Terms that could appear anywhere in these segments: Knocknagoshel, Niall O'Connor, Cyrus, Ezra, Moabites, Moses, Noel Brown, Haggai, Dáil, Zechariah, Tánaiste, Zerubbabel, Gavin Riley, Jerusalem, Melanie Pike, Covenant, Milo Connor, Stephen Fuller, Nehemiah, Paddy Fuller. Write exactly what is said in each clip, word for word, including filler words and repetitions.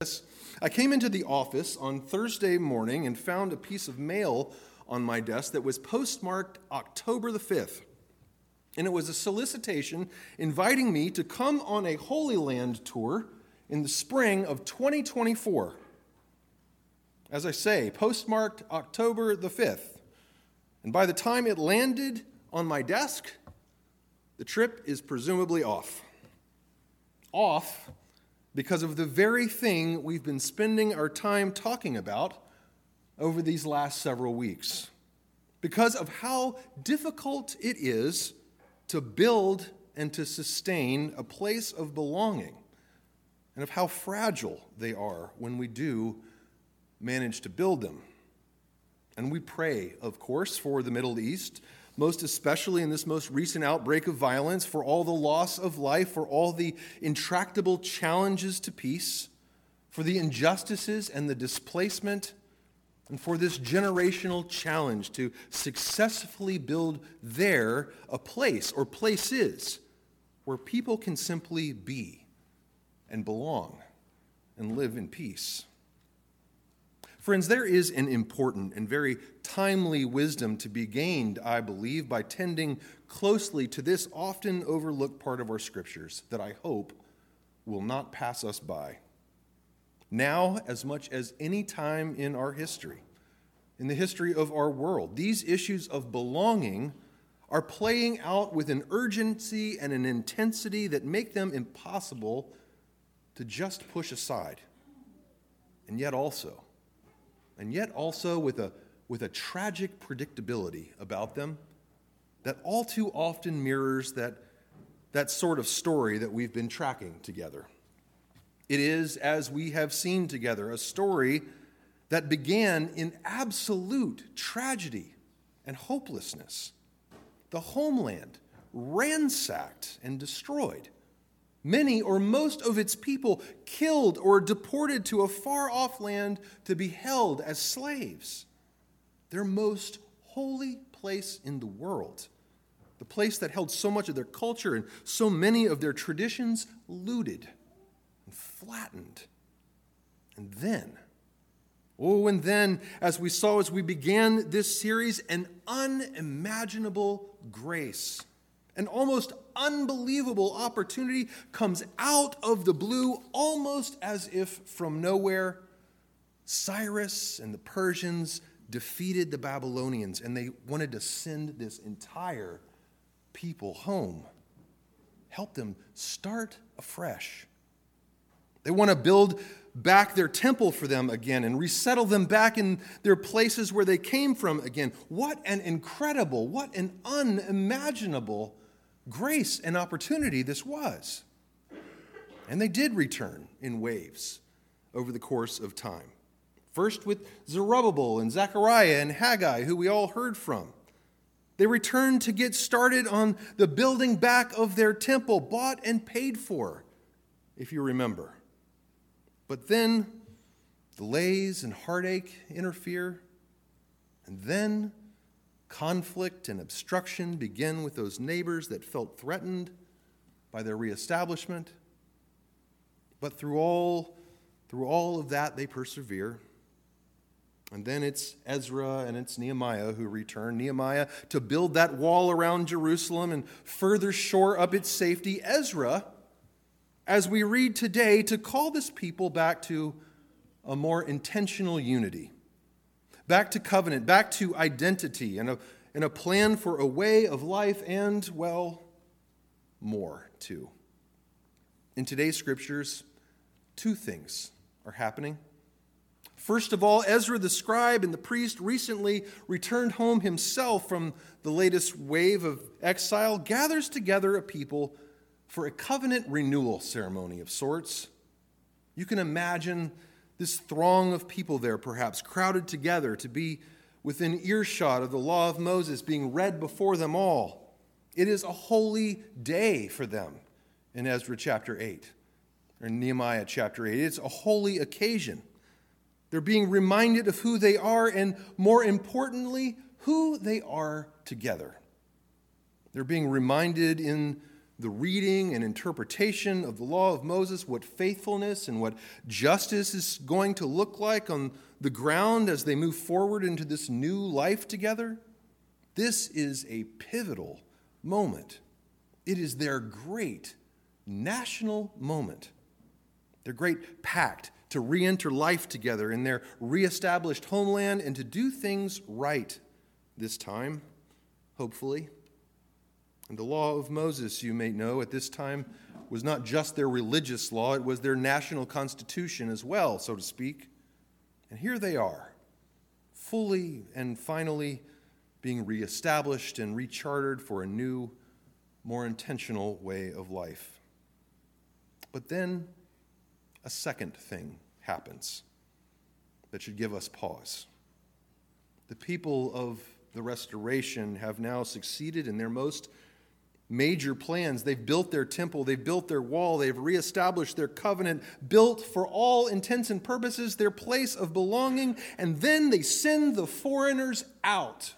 this. I came into the office on Thursday morning and found a piece of mail on my desk that was postmarked October the fifth. And it was a solicitation inviting me to come on a Holy Land tour in the spring of twenty twenty-four. As I say, postmarked October the fifth. And by the time it landed on my desk, the trip is presumably off. Off because of the very thing we've been spending our time talking about over these last several weeks. Because of how difficult it is to build and to sustain a place of belonging, and of how fragile they are when we do manage to build them. And we pray, of course, for the Middle East, most especially in this most recent outbreak of violence, for all the loss of life, for all the intractable challenges to peace, for the injustices and the displacement, and for this generational challenge to successfully build there a place or places where people can simply be and belong and live in peace. Friends, there is an important and very timely wisdom to be gained, I believe, by tending closely to this often overlooked part of our scriptures that I hope will not pass us by. Now, as much as any time in our history, in the history of our world, these issues of belonging are playing out with an urgency and an intensity that make them impossible to just push aside. And yet also, and yet also with a, with a tragic predictability about them that all too often mirrors that, that sort of story that we've been tracking together. It is, as we have seen together, a story that began in absolute tragedy and hopelessness. The homeland ransacked and destroyed. Many or most of its people killed or deported to a far-off land to be held as slaves. Their most holy place in the world, the place that held so much of their culture and so many of their traditions, looted. Flattened. And then, oh, and then, as we saw as we began this series, an unimaginable grace, an almost unbelievable opportunity comes out of the blue, almost as if from nowhere. Cyrus and the Persians defeated the Babylonians, and they wanted to send this entire people home, help them start afresh. They want to build back their temple for them again and resettle them back in their places where they came from again. What an incredible, what an unimaginable grace and opportunity this was. And they did return in waves over the course of time. First with Zerubbabel and Zechariah and Haggai, who we all heard from. They returned to get started on the building back of their temple, bought and paid for, if you remember. But then delays and heartache interfere. And then conflict and obstruction begin with those neighbors that felt threatened by their reestablishment. But through all, through all of that, they persevere. And then it's Ezra and it's Nehemiah who return. Nehemiah to build that wall around Jerusalem and further shore up its safety. Ezra, as we read today, to call this people back to a more intentional unity, back to covenant, back to identity, and a, and a plan for a way of life and, well, more too. In today's scriptures, two things are happening. First of all, Ezra the scribe and the priest recently returned home himself from the latest wave of exile, gathers together a people for a covenant renewal ceremony of sorts. You can imagine this throng of people there, perhaps, crowded together to be within earshot of the law of Moses being read before them all. It is a holy day for them in Ezra chapter eight, or Nehemiah chapter eight. It's a holy occasion. They're being reminded of who they are and, more importantly, who they are together. They're being reminded in the reading and interpretation of the law of Moses, what faithfulness and what justice is going to look like on the ground as they move forward into this new life together. This is a pivotal moment. It is their great national moment, their great pact to re-enter life together in their re-established homeland and to do things right this time, hopefully. And the law of Moses, you may know, at this time was not just their religious law, it was their national constitution as well, so to speak. And here they are, fully and finally being reestablished and rechartered for a new, more intentional way of life. But then a second thing happens that should give us pause. The people of the restoration have now succeeded in their most major plans. They've built their temple, they've built their wall, they've reestablished their covenant, built for all intents and purposes their place of belonging, and then they send the foreigners out.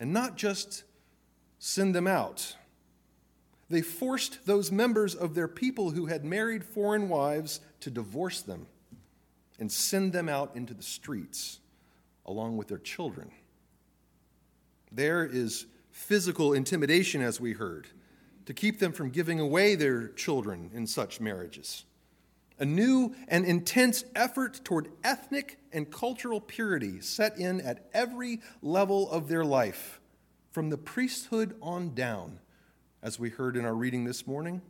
And not just send them out. They forced those members of their people who had married foreign wives to divorce them and send them out into the streets along with their children. There is physical intimidation, as we heard, to keep them from giving away their children in such marriages. A new and intense effort toward ethnic and cultural purity set in at every level of their life, from the priesthood on down, as we heard in our reading this morning.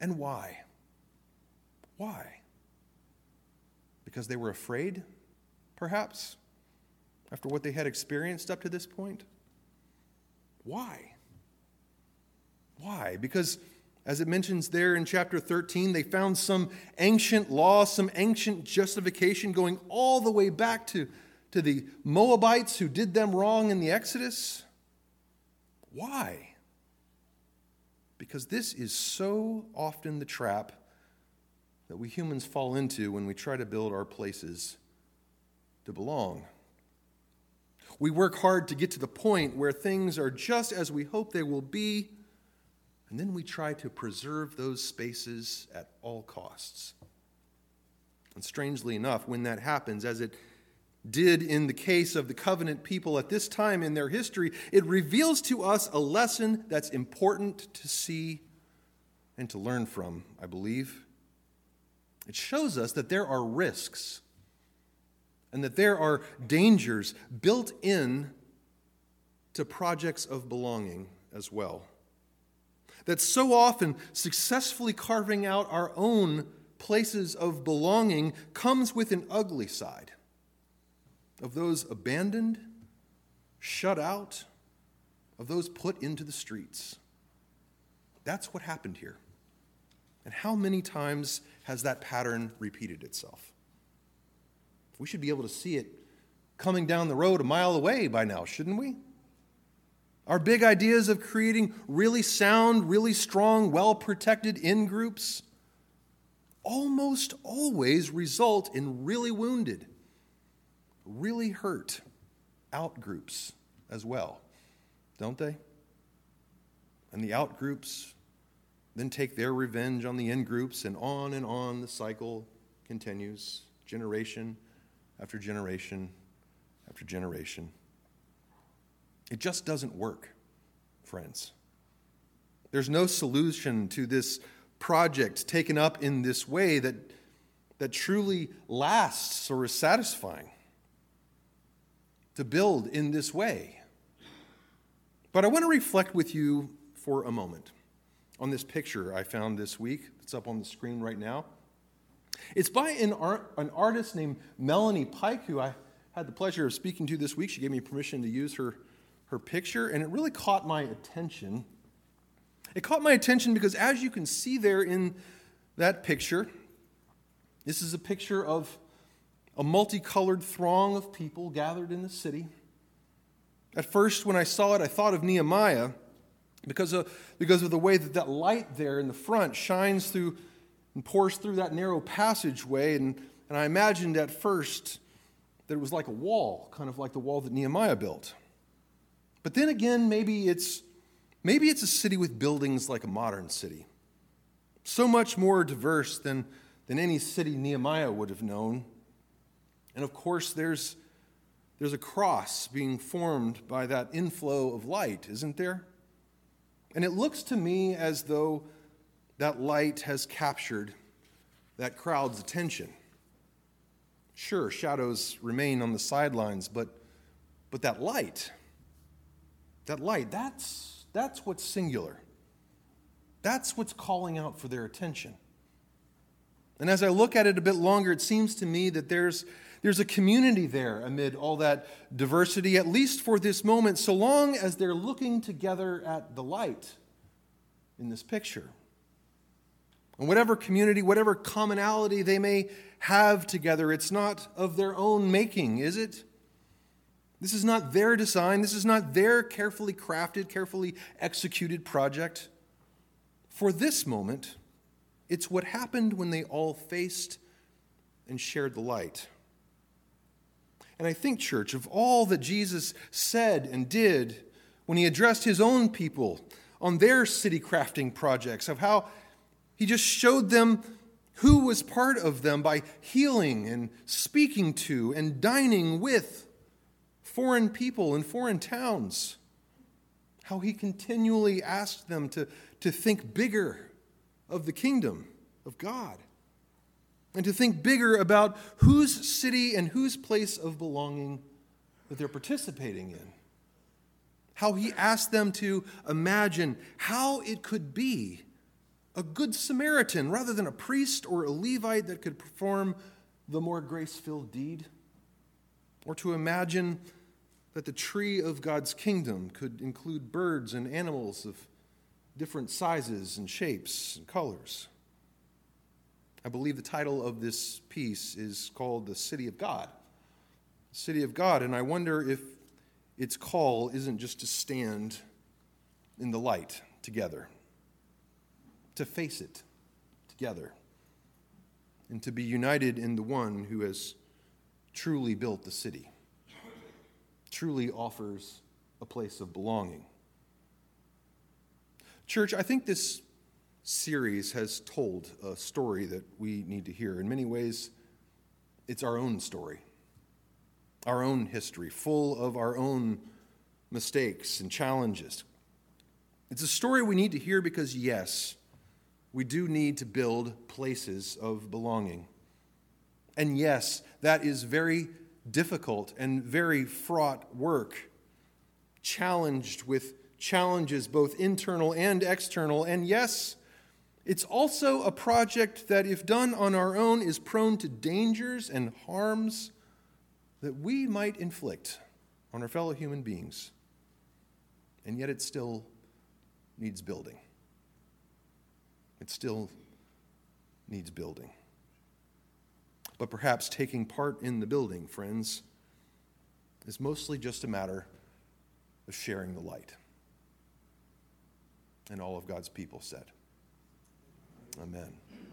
And why? Why? Because they were afraid, perhaps, after what they had experienced up to this point? Why? Why? Because, as it mentions there in chapter thirteen, they found some ancient law, some ancient justification going all the way back to, to the Moabites who did them wrong in the Exodus. Why? Because this is so often the trap that we humans fall into when we try to build our places to belong. We work hard to get to the point where things are just as we hope they will be, and then we try to preserve those spaces at all costs. And strangely enough, when that happens, as it did in the case of the covenant people at this time in their history, it reveals to us a lesson that's important to see and to learn from, I believe. It shows us that there are risks and that there are dangers built in to projects of belonging as well. That so often successfully carving out our own places of belonging comes with an ugly side of those abandoned, shut out, of those put into the streets. That's what happened here. And how many times has that pattern repeated itself? We should be able to see it coming down the road a mile away by now, shouldn't we? Our big ideas of creating really sound, really strong, well-protected in-groups almost always result in really wounded, really hurt out-groups as well, don't they? And the out-groups then take their revenge on the in-groups, and on and on the cycle continues, generation after generation after generation. It just doesn't work, friends. There's no solution to this project taken up in this way that, that truly lasts or is satisfying to build in this way. But I want to reflect with you for a moment on this picture I found this week. It's up on the screen right now. It's by an, art, an artist named Melanie Pike, who I had the pleasure of speaking to this week. She gave me permission to use her, her picture, and it really caught my attention. It caught my attention because, as you can see there in that picture, this is a picture of a multicolored throng of people gathered in the city. At first, when I saw it, I thought of Nehemiah because of, because of the way that that light there in the front shines through and pours through that narrow passageway, and, and I imagined at first that it was like a wall, kind of like the wall that Nehemiah built. But then again, maybe it's Maybe it's a city with buildings like a modern city, so much more diverse than, than any city Nehemiah would have known. And of course, there's, there's a cross being formed by that inflow of light, isn't there? And it looks to me as though that light has captured that crowd's attention. Sure, shadows remain on the sidelines, but but that light, that light, that's that's what's singular. That's what's calling out for their attention. And as I look at it a bit longer, it seems to me that there's there's a community there amid all that diversity, at least for this moment, so long as they're looking together at the light in this picture. And whatever community, whatever commonality they may have together, it's not of their own making, is it? This is not their design. This is not their carefully crafted, carefully executed project. For this moment, it's what happened when they all faced and shared the light. And I think, church, of all that Jesus said and did when he addressed his own people on their city crafting projects, of how he just showed them who was part of them by healing and speaking to and dining with foreign people in foreign towns, how he continually asked them to, to think bigger of the kingdom of God and to think bigger about whose city and whose place of belonging that they're participating in, how he asked them to imagine how it could be a good Samaritan, rather than a priest or a Levite, that could perform the more grace-filled deed, or to imagine that the tree of God's kingdom could include birds and animals of different sizes and shapes and colors. I believe the title of this piece is called The City of God. The City of God, and I wonder if its call isn't just to stand in the light together, to face it together, and to be united in the one who has truly built the city, truly offers a place of belonging. Church, I think this series has told a story that we need to hear. In many ways, it's our own story, our own history, full of our own mistakes and challenges. It's a story we need to hear because, yes, we do need to build places of belonging. And yes, that is very difficult and very fraught work, challenged with challenges both internal and external. And yes, it's also a project that, if done on our own, is prone to dangers and harms that we might inflict on our fellow human beings. And yet it still needs building. It still needs building. But perhaps taking part in the building, friends, is mostly just a matter of sharing the light. And all of God's people said, Amen.